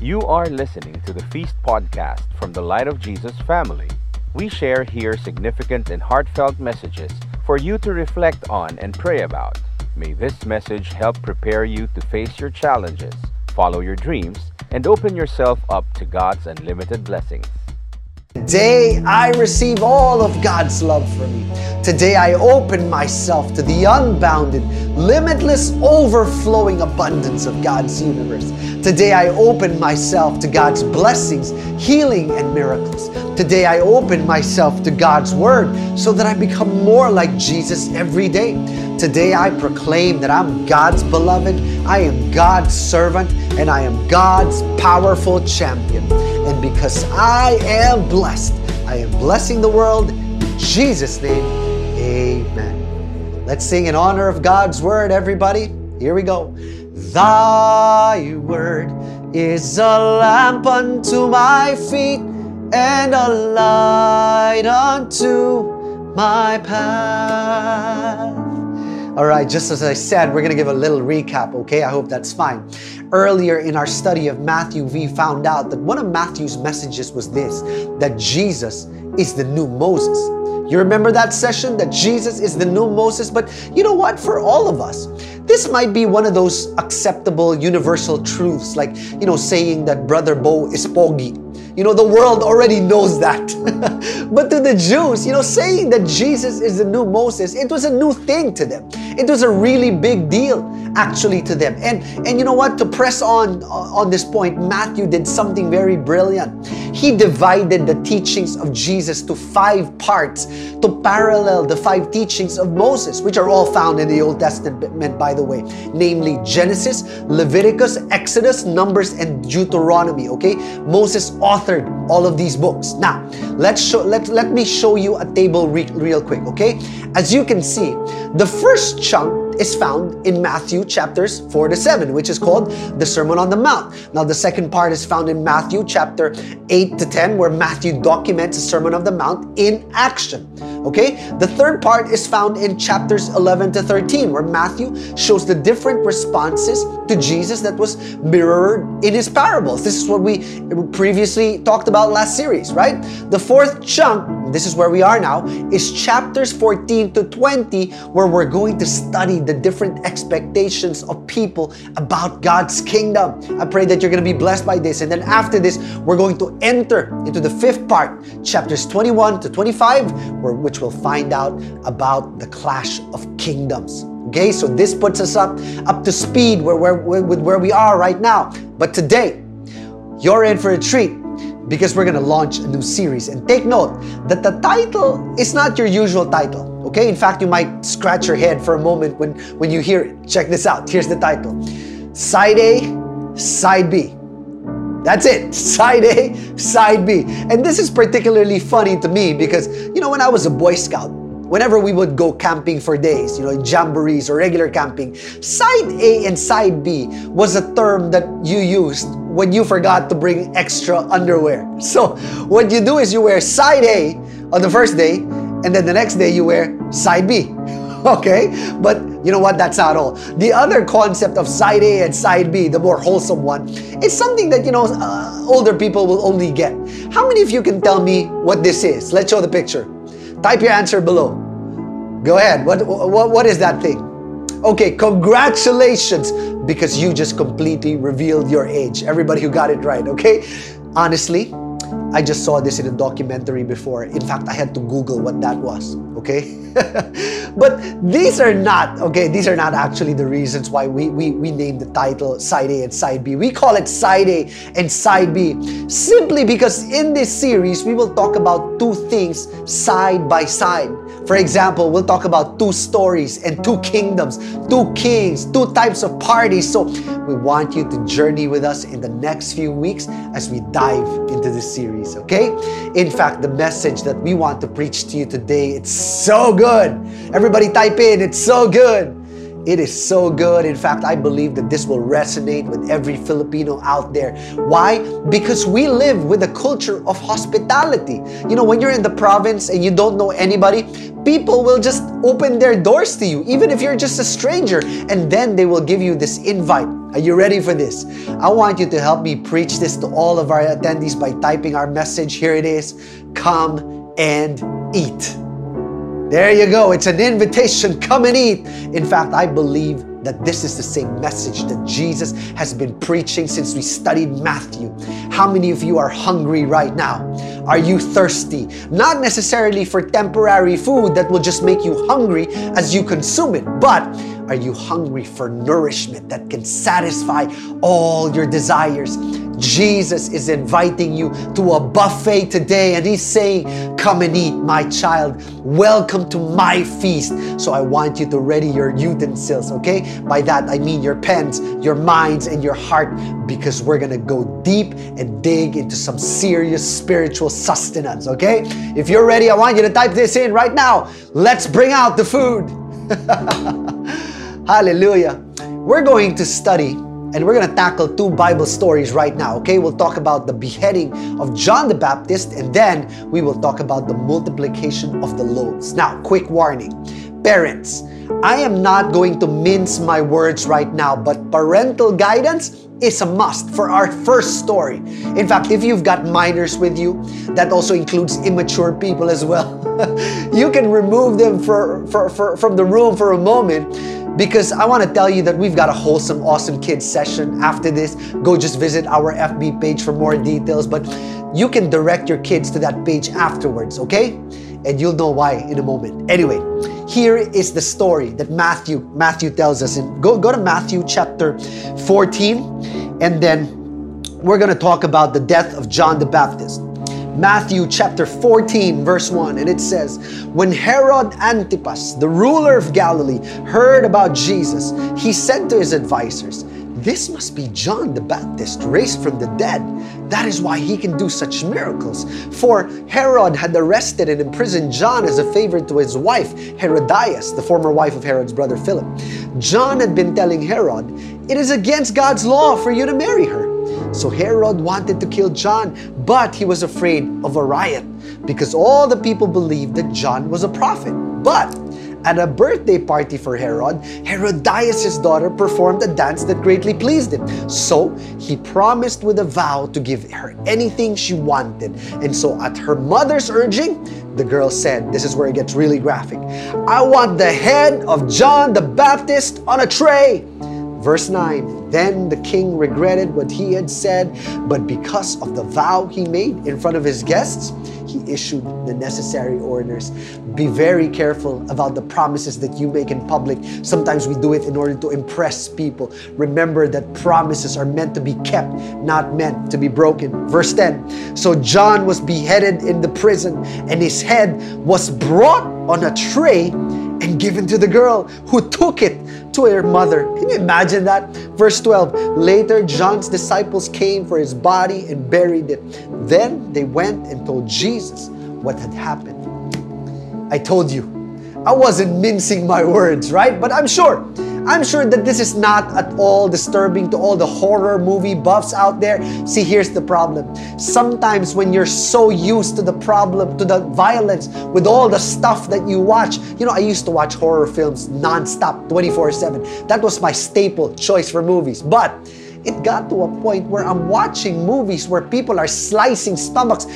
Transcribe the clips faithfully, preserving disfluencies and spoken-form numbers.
You are listening to the Feast Podcast from the Light of Jesus family. We share here significant and heartfelt messages for you to reflect on and pray about. May this message help prepare you to face your challenges, follow your dreams, and open yourself up to God's unlimited blessings. Today, I receive all of God's love for me. Today, I open myself to the unbounded, limitless, overflowing abundance of God's universe. Today, I open myself to God's blessings, healing, and miracles. Today, I open myself to God's Word so that I become more like Jesus every day. Today, I proclaim that I'm God's beloved, I am God's servant, and I am God's powerful champion. And because I am blessed, I am blessing the world. In Jesus' name, amen. Let's sing in honor of God's word, everybody. Here we go. Thy word is a lamp unto my feet and a light unto my path. All right, just as I said, we're going to give a little recap, okay? I hope that's fine. Earlier in our study of Matthew, we found out that one of Matthew's messages was this, that Jesus is the new Moses. You remember that session, that Jesus is the new Moses? But you know what? For all of us, this might be one of those acceptable universal truths, like, you know, saying that Brother Bo is pogi. You know, the world already knows that. But to the Jews, you know, saying that Jesus is the new Moses, it was a new thing to them. It was a really big deal, actually, to them. And, and you know what? To press on on this point, Matthew did something very brilliant. He divided the teachings of Jesus to five parts to parallel the five teachings of Moses, which are all found in the Old Testament, by the way. Namely, Genesis, Leviticus, Exodus, Numbers, and Deuteronomy, okay? Moses authored all of these books. Now, let's show, let, let me show you a table re- real quick, okay? As you can see, the first chunk is found in Matthew chapters four to seven, which is called the Sermon on the Mount. Now, the second part is found in Matthew chapter eight to ten, where Matthew documents the Sermon on the Mount in action, okay? The third part is found in chapters eleven to thirteen, where Matthew shows the different responses to Jesus that was mirrored in his parables. This is what we previously talked about last series, right? The fourth chunk, this is where we are now, is chapters fourteen to twenty, where we're going to study the different expectations of people about God's kingdom. I pray that you're going to be blessed by this. And then after this, we're going to enter into the fifth part, chapters twenty-one to twenty-five, where, which we'll find out about the clash of kingdoms. Okay, so this puts us up, up to speed where, where, with where we are right now. But today, you're in for a treat, because we're going to launch a new series. And take note that the title is not your usual title, okay? In fact, you might scratch your head for a moment when, when you hear it. Check this out. Here's the title. Side A, Side B. That's it. Side A, Side B. And this is particularly funny to me because, you know, when I was a Boy Scout, whenever we would go camping for days, you know, in jamborees or regular camping, Side A and Side B was a term that you used when you forgot to bring extra underwear. So what you do is you wear Side A on the first day, and then the next day you wear Side B. Okay? But you know what? That's not all. The other concept of Side A and Side B, the more wholesome one, is something that, you know, uh, older people will only get. How many of you can tell me what this is? Let's show the picture. Type your answer below. Go ahead. What, what, what is that thing? Okay, congratulations, because you just completely revealed your age. Everybody who got it right, okay? Honestly, I just saw this in a documentary before. In fact, I had to Google what that was, okay? But these are not, okay, these are not actually the reasons why we, we, we named the title Side A and Side B. We call it Side A and Side B simply because in this series, we will talk about two things side by side. For example, we'll talk about two stories and two kingdoms, two kings, two types of parties. So we want you to journey with us in the next few weeks as we dive into this series, okay? In fact, the message that we want to preach to you today, it's so good. Everybody type in, it's so good. It is so good. In fact, I believe that this will resonate with every Filipino out there. Why? Because we live with a culture of hospitality. You know, when you're in the province and you don't know anybody, people will just open their doors to you, even if you're just a stranger, and then they will give you this invite. Are you ready for this? I want you to help me preach this to all of our attendees by typing our message. Here it is. Come and eat. There you go. It's an invitation. Come and eat. In fact, I believe that this is the same message that Jesus has been preaching since we studied Matthew. How many of you are hungry right now? Are you thirsty? Not necessarily for temporary food that will just make you hungry as you consume it, but are you hungry for nourishment that can satisfy all your desires? Jesus is inviting you to a buffet today, and he's saying, come and eat, my child. Welcome to my feast. So I want you to ready your utensils, okay? By that, I mean your pens, your minds, and your heart, because we're gonna go deep and dig into some serious spiritual sustenance, okay? If you're ready, I want you to type this in right now. Let's bring out the food. Hallelujah. We're going to study and we're going to tackle two Bible stories right now, okay? We'll talk about the beheading of John the Baptist, and then we will talk about the multiplication of the loaves. Now, quick warning. Parents, I am not going to mince my words right now, but parental guidance is a must for our first story. In fact, if you've got minors with you, that also includes immature people as well. You can remove them for, for, for, from the room for a moment, because I want to tell you that we've got a wholesome, awesome kids session after this. Go just visit our F B page for more details, but you can direct your kids to that page afterwards, okay? And you'll know why in a moment. Anyway, here is the story that Matthew Matthew tells us. And go, go to Matthew chapter fourteen, and then we're going to talk about the death of John the Baptist. Matthew chapter fourteen, verse one, and it says, when Herod Antipas, the ruler of Galilee, heard about Jesus, he said to his advisors, this must be John the Baptist raised from the dead. That is why he can do such miracles. For Herod had arrested and imprisoned John as a favor to his wife, Herodias, the former wife of Herod's brother Philip. John had been telling Herod, it is against God's law for you to marry her. So Herod wanted to kill John, but he was afraid of a riot because all the people believed that John was a prophet. But at a birthday party for Herod, Herodias' daughter performed a dance that greatly pleased him. So he promised with a vow to give her anything she wanted. And so at her mother's urging, the girl said, this is where it gets really graphic, I want the head of John the Baptist on a tray. Verse nine, then the king regretted what he had said, but because of the vow he made in front of his guests, he issued the necessary orders. Be very careful about the promises that you make in public. Sometimes we do it in order to impress people. Remember that promises are meant to be kept, not meant to be broken. Verse ten, so John was beheaded in the prison, and his head was brought on a tray and given to the girl, who took it to her mother. Can you imagine that? Verse twelve, later John's disciples came for his body and buried it. Then they went and told Jesus what had happened. I told you, I wasn't mincing my words, right? But I'm sure, I'm sure that this is not at all disturbing to all the horror movie buffs out there. See, here's the problem. Sometimes when you're so used to the problem, to the violence, with all the stuff that you watch, you know, I used to watch horror films non-stop, twenty-four seven. That was my staple choice for movies. But it got to a point where I'm watching movies where people are slicing stomachs,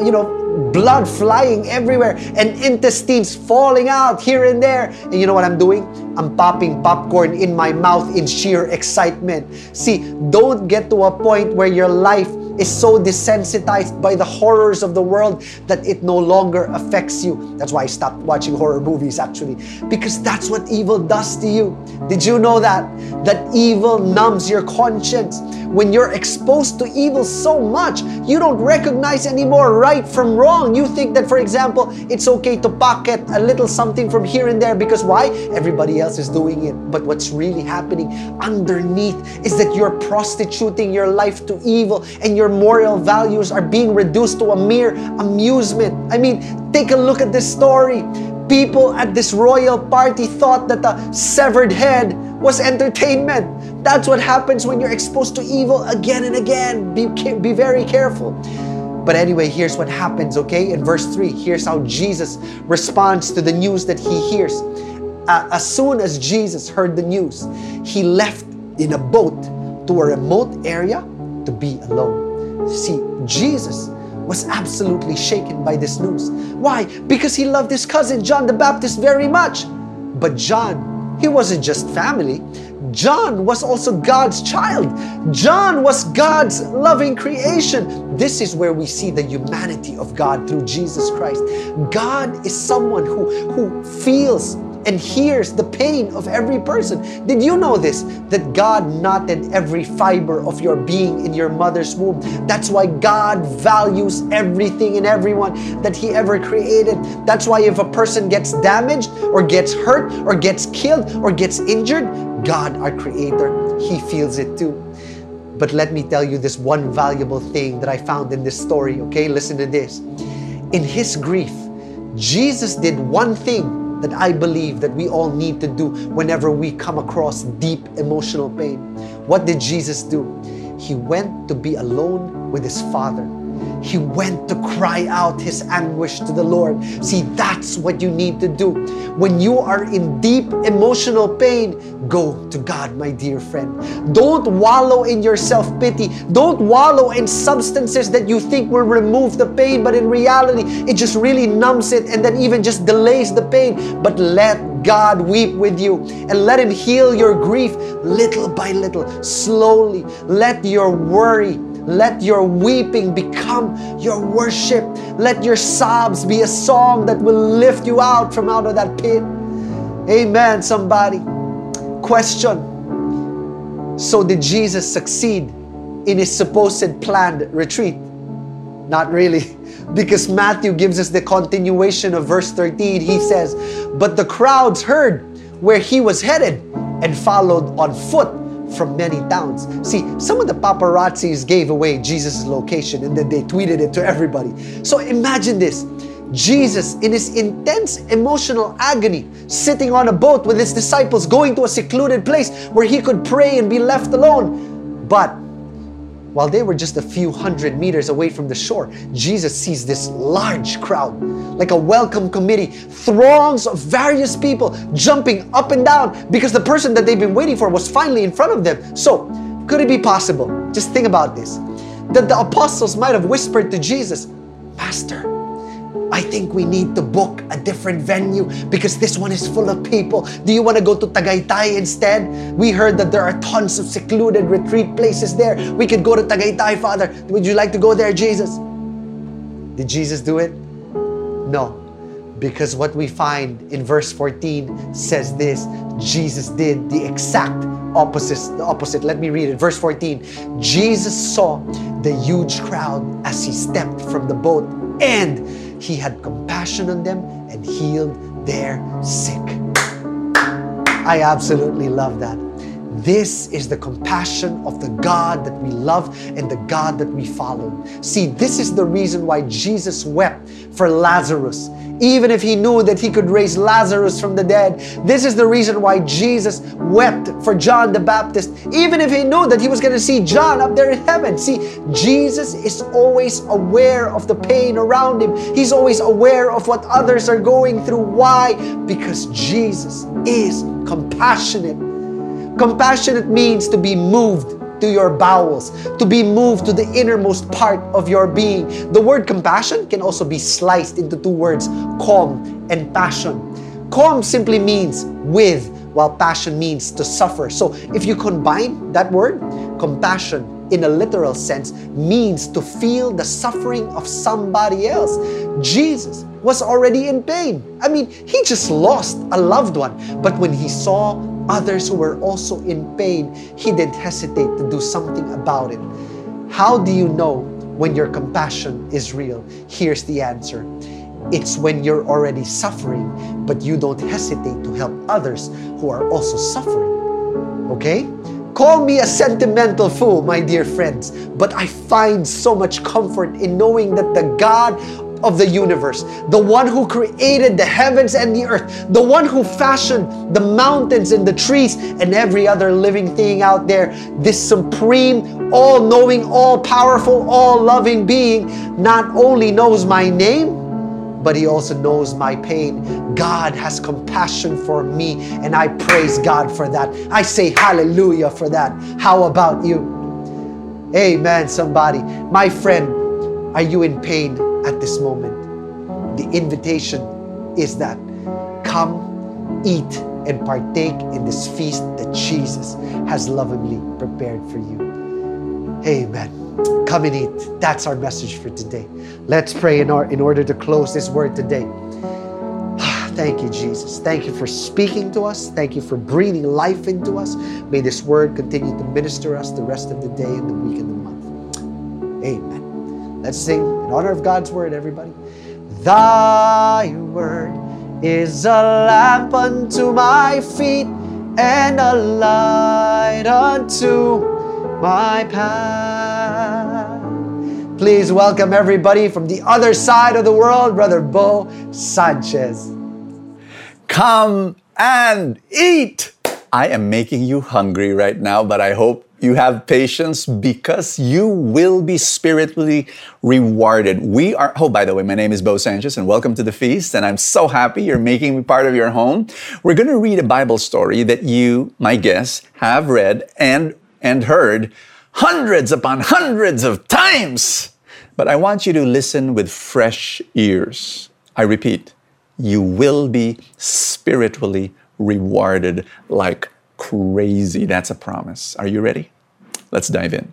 you know, blood flying everywhere and intestines falling out here and there. And you know what I'm doing? I'm popping popcorn in my mouth in sheer excitement. See, don't get to a point where your life is so desensitized by the horrors of the world that it no longer affects you. That's why I stopped watching horror movies, actually, because that's what evil does to you. Did you know that? That evil numbs your conscience. When you're exposed to evil so much, you don't recognize anymore right from wrong. You think that, for example, it's okay to pocket a little something from here and there because why? Everybody else is doing it. But what's really happening underneath is that you're prostituting your life to evil, and you're Your moral values are being reduced to a mere amusement. I mean, take a look at this story. People at this royal party thought that a severed head was entertainment. That's what happens when you're exposed to evil again and again. Be, be very careful. But anyway, here's what happens, okay? In verse three, here's how Jesus responds to the news that he hears. Uh, as soon as Jesus heard the news, he left in a boat to a remote area to be alone. See, Jesus was absolutely shaken by this news. Why? Because he loved his cousin, John the Baptist, very much. But John, he wasn't just family. John was also God's child. John was God's loving creation. This is where we see the humanity of God through Jesus Christ. God is someone who, who feels and hears the pain of every person. Did you know this? That God knotted every fiber of your being in your mother's womb. That's why God values everything and everyone that he ever created. That's why if a person gets damaged or gets hurt or gets killed or gets injured, God, our Creator, he feels it too. But let me tell you this one valuable thing that I found in this story, okay? Listen to this. In his grief, Jesus did one thing that I believe that we all need to do whenever we come across deep emotional pain. What did Jesus do? He went to be alone with his Father. He went to cry out his anguish to the Lord. See, that's what you need to do. When you are in deep emotional pain, go to God, my dear friend. Don't wallow in your self-pity. Don't wallow in substances that you think will remove the pain, but in reality, it just really numbs it and then even just delays the pain. But let God weep with you and let him heal your grief little by little, slowly. Let your worry, let your weeping become your worship. Let your sobs be a song that will lift you out from out of that pit. Amen, somebody. Question. So did Jesus succeed in his supposed planned retreat? Not really, because Matthew gives us the continuation of verse thirteen. He says, but the crowds heard where he was headed and followed on foot from many towns. See, some of the paparazzis gave away Jesus' location and then they tweeted it to everybody. So imagine this. Jesus, in his intense emotional agony, sitting on a boat with his disciples, going to a secluded place where he could pray and be left alone. But while they were just a few hundred meters away from the shore, Jesus sees this large crowd, like a welcome committee, throngs of various people jumping up and down because the person that they've been waiting for was finally in front of them. So, could it be possible, just think about this, that the apostles might have whispered to Jesus, Master, I think we need to book a different venue because this one is full of people. Do you want to go to Tagaytay instead? We heard that there are tons of secluded retreat places there. We could go to Tagaytay, Father. Would you like to go there, Jesus? Did Jesus do it? No. Because what we find in verse fourteen says this, Jesus did the exact opposite. The opposite. Let me read it. Verse fourteen, Jesus saw the huge crowd as he stepped from the boat and he had compassion on them and healed their sick. I absolutely love that. This is the compassion of the God that we love and the God that we follow. See, this is the reason why Jesus wept for Lazarus, even if he knew that he could raise Lazarus from the dead. This is the reason why Jesus wept for John the Baptist, even if he knew that he was going to see John up there in heaven. See, Jesus is always aware of the pain around him. He's always aware of what others are going through. Why? Because Jesus is compassionate. Compassionate means to be moved to your bowels, to be moved to the innermost part of your being. The word compassion can also be sliced into two words, calm and passion. Calm simply means with, while passion means to suffer. So if you combine that word, compassion in a literal sense means to feel the suffering of somebody else. Jesus was already in pain. I mean, he just lost a loved one. But when he saw others who were also in pain, he didn't hesitate to do something about it. How do you know when your compassion is real? Here's the answer. It's when you're already suffering, but you don't hesitate to help others who are also suffering. Okay? Call me a sentimental fool, my dear friends, but I find so much comfort in knowing that the God of the universe, the one who created the heavens and the earth, the one who fashioned the mountains and the trees and every other living thing out there, this supreme, all-knowing, all-powerful, all-loving being not only knows my name, but he also knows my pain. God has compassion for me, and I praise God for that. I say hallelujah for that. How about you? Amen, somebody. My friend, are you in pain at this moment? The invitation is that come, eat, and partake in this feast that Jesus has lovingly prepared for you. Amen. Come and eat. That's our message for today. Let's pray in, our, in order to close this word today. Thank you, Jesus. Thank you for speaking to us. Thank you for breathing life into us. May this word continue to minister us the rest of the day and the week and the month. Amen. Let's sing in honor of God's word, everybody. Thy word is a lamp unto my feet and a light unto my path. Please welcome everybody from the other side of the world, Brother Bo Sanchez. Come and eat! I am making you hungry right now, but I hope you have patience because you will be spiritually rewarded. We are, oh, by the way, my name is Bo Sanchez and welcome to the feast. And I'm so happy you're making me part of your home. We're going to read a Bible story that you, my guess, have read and and heard hundreds upon hundreds of times. But I want you to listen with fresh ears. I repeat, you will be spiritually rewarded like crazy. That's a promise. Are you ready? Let's dive in.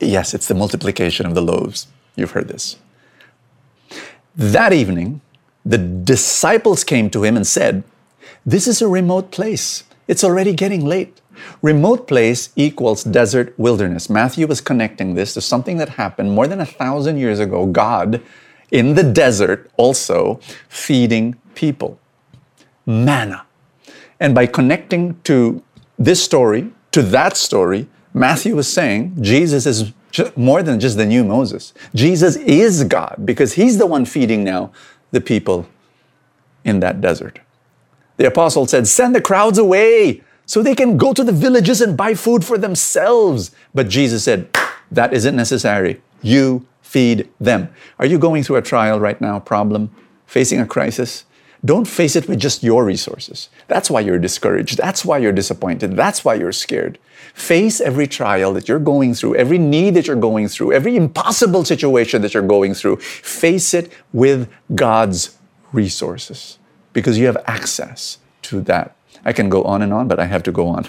Yes, it's the multiplication of the loaves. You've heard this. That evening, the disciples came to him and said, "This is a remote place. It's already getting late." Remote place equals desert wilderness. Matthew was connecting this to something that happened more than a thousand years ago. God in the desert also feeding people. Manna. And by connecting to this story, to that story, Matthew was saying Jesus is more than just the new Moses. Jesus is God because he's the one feeding now the people in that desert. The apostle said, "Send the crowds away so they can go to the villages and buy food for themselves." But Jesus said, "That isn't necessary. You feed them." Are you going through a trial right now, problem, facing a crisis? Don't face it with just your resources. That's why you're discouraged. That's why you're disappointed. That's why you're scared. Face every trial that you're going through, every need that you're going through, every impossible situation that you're going through. Face it with God's resources because you have access to that. I can go on and on, but I have to go on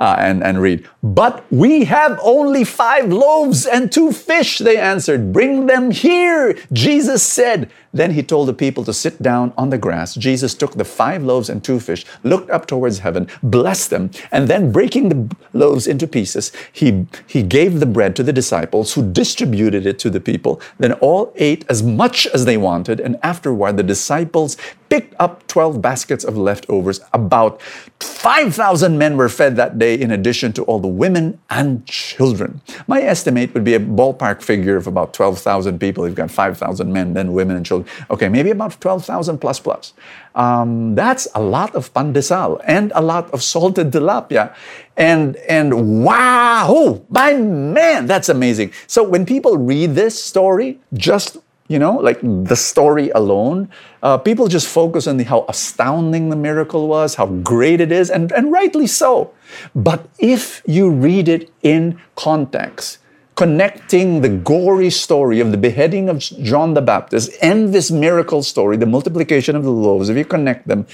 uh, and, and read. "But we have only five loaves and two fish," they answered. "Bring them here," Jesus said. Then he told the people to sit down on the grass. Jesus took the five loaves and two fish, looked up towards heaven, blessed them, and then breaking the loaves into pieces, he, he gave the bread to the disciples who distributed it to the people. Then all ate as much as they wanted, and afterward the disciples picked up twelve baskets of leftovers. About five thousand men were fed that day in addition to all the women and children. My estimate would be a ballpark figure of about twelve thousand people. You've got five thousand men, then women and children. Okay, maybe about twelve thousand plus plus. Um, that's a lot of pandesal and a lot of salted tilapia. And, and wow, my man, that's amazing. So when people read this story, just, you know, like the story alone, uh, people just focus on the, how astounding the miracle was, how great it is, and, and rightly so. But if you read it in context, connecting the gory story of the beheading of John the Baptist and this miracle story, the multiplication of the loaves, if you connect them,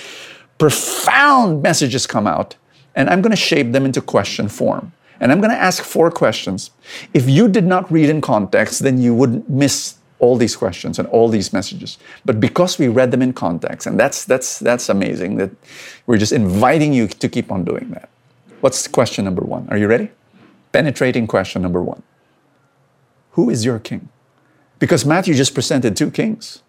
profound messages come out. And I'm going to shape them into question form. And I'm going to ask four questions. If you did not read in context, then you would miss all these questions and all these messages. But because we read them in context, and that's that's that's amazing, that we're just inviting you to keep on doing that. What's question number one? Are you ready? Penetrating question number one. Who is your king? Because Matthew just presented two kings,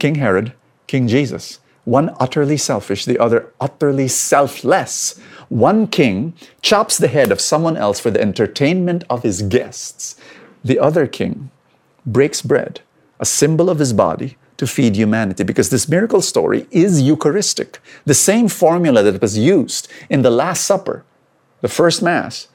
King Herod, King Jesus. One utterly selfish, the other utterly selfless. One king chops the head of someone else for the entertainment of his guests. The other king breaks bread a symbol of his body to feed humanity, because this miracle story is Eucharistic. The same formula that was used in the Last Supper, the first Mass,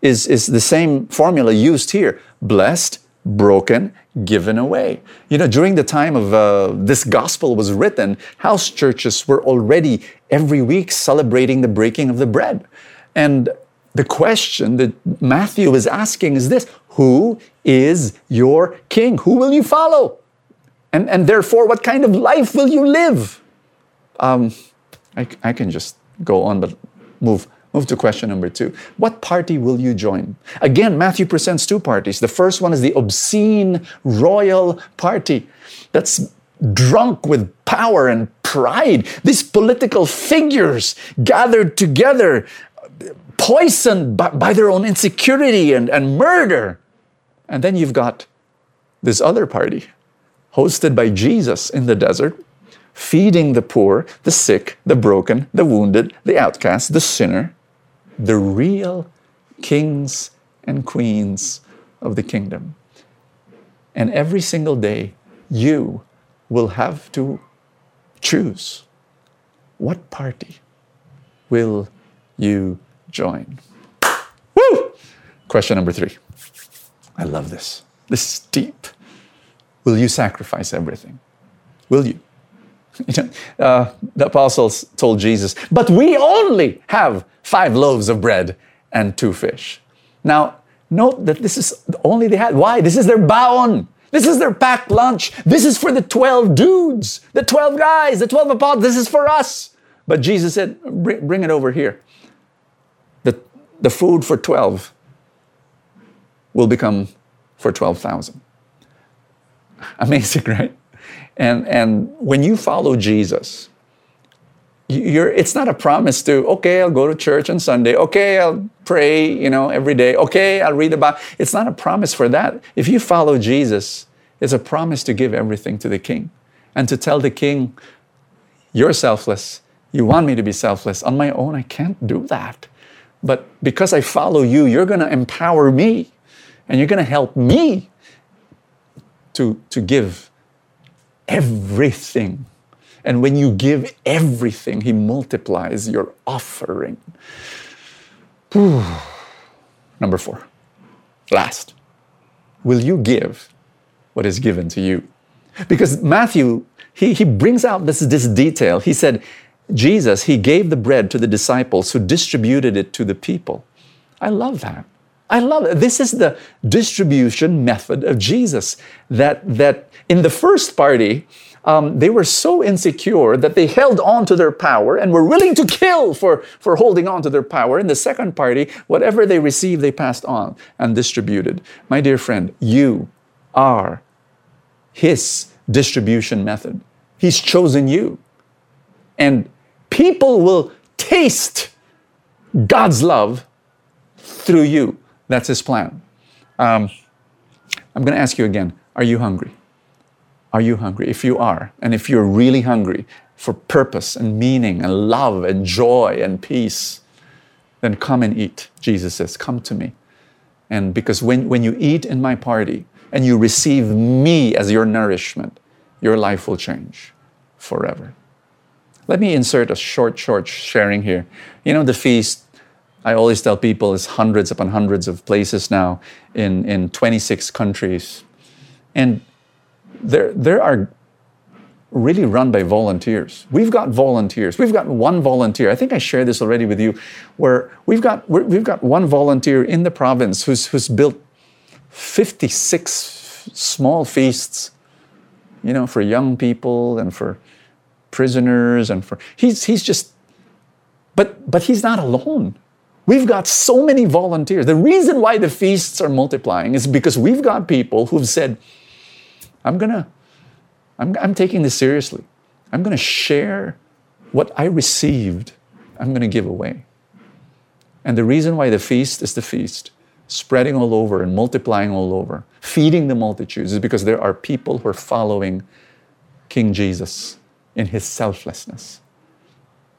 is, is the same formula used here. Blessed, broken, given away. You know, during the time of uh, this gospel was written, house churches were already every week celebrating the breaking of the bread. And the question that Matthew is asking is this: who is your king? Who will you follow? And, and therefore, what kind of life will you live? Um, I, I can just go on, but move move to question number two. What party will you join? Again, Matthew presents two parties. The first one is the obscene royal party that's drunk with power and pride. These political figures gathered together, poisoned by, by their own insecurity and, and murder. And then you've got this other party, hosted by Jesus in the desert, feeding the poor, the sick, the broken, the wounded, the outcast, the sinner, the real kings and queens of the kingdom. And every single day, you will have to choose what party will you join. Woo! Question number three. I love this. This is deep. Will you sacrifice everything? Will you? you know, uh, the apostles told Jesus, but we only have five loaves of bread and two fish. Now, note that this is the only they had. Why? This is their baon. This is their packed lunch. This is for the twelve dudes, the twelve guys, the twelve apostles. This is for us. But Jesus said, bring it over here. The, the food for twelve will become for twelve thousand. Amazing, right? And and when you follow Jesus, you're it's not a promise to, okay, I'll go to church on Sunday. Okay, I'll pray, you know, every day. Okay, I'll read the Bible. It's not a promise for that. If you follow Jesus, it's a promise to give everything to the King and to tell the King, you're selfless. You want me to be selfless. On my own, I can't do that. But because I follow you, you're going to empower me and you're going to help me To, to give everything. And when you give everything, He multiplies your offering. Whew. Number four, last. Will you give what is given to you? Because Matthew, he, he brings out this, this detail. He said, Jesus, He gave the bread to the disciples who distributed it to the people. I love that. I love it. This is the distribution method of Jesus. That that in the first party, um, they were so insecure that they held on to their power and were willing to kill for, for holding on to their power. In the second party, whatever they received, they passed on and distributed. My dear friend, you are His distribution method. He's chosen you. And people will taste God's love through you. That's His plan. Um, I'm going to ask you again, are you hungry? Are you hungry? If you are, and if you're really hungry for purpose and meaning and love and joy and peace, then come and eat. Jesus says, come to me. And because when, when you eat in my party and you receive me as your nourishment, your life will change forever. Let me insert a short, short sharing here. You know, the feast, I always tell people, it's hundreds upon hundreds of places now in, in twenty-six countries. And there, there are really run by volunteers. We've got volunteers. We've got one volunteer. I think I shared this already with you, where we've got we're, we've got one volunteer in the province who's who's built fifty-six small feasts, you know, for young people and for prisoners and for he's he's just but but he's not alone. We've got so many volunteers. The reason why the feasts are multiplying is because we've got people who've said, I'm gonna, I'm, I'm taking this seriously. I'm gonna share what I received. I'm gonna give away. And the reason why the feast is the feast, spreading all over and multiplying all over, feeding the multitudes, is because there are people who are following King Jesus in His selflessness.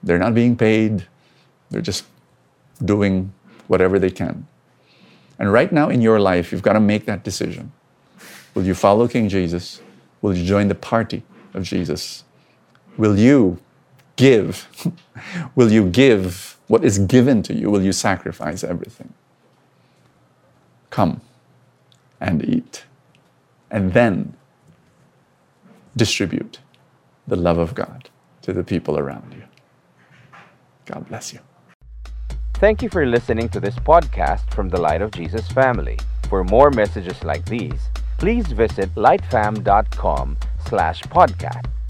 They're not being paid. They're just doing whatever they can. And right now in your life, you've got to make that decision. Will you follow King Jesus Will you join the party of Jesus? Will you give? Will you give what is given to you? Will you sacrifice everything? Come and eat, and then distribute the love of God to the people around you. God bless you. Thank you for listening to this podcast from the Light of Jesus family. For more messages like these, please visit lightfam dot com slash podcast.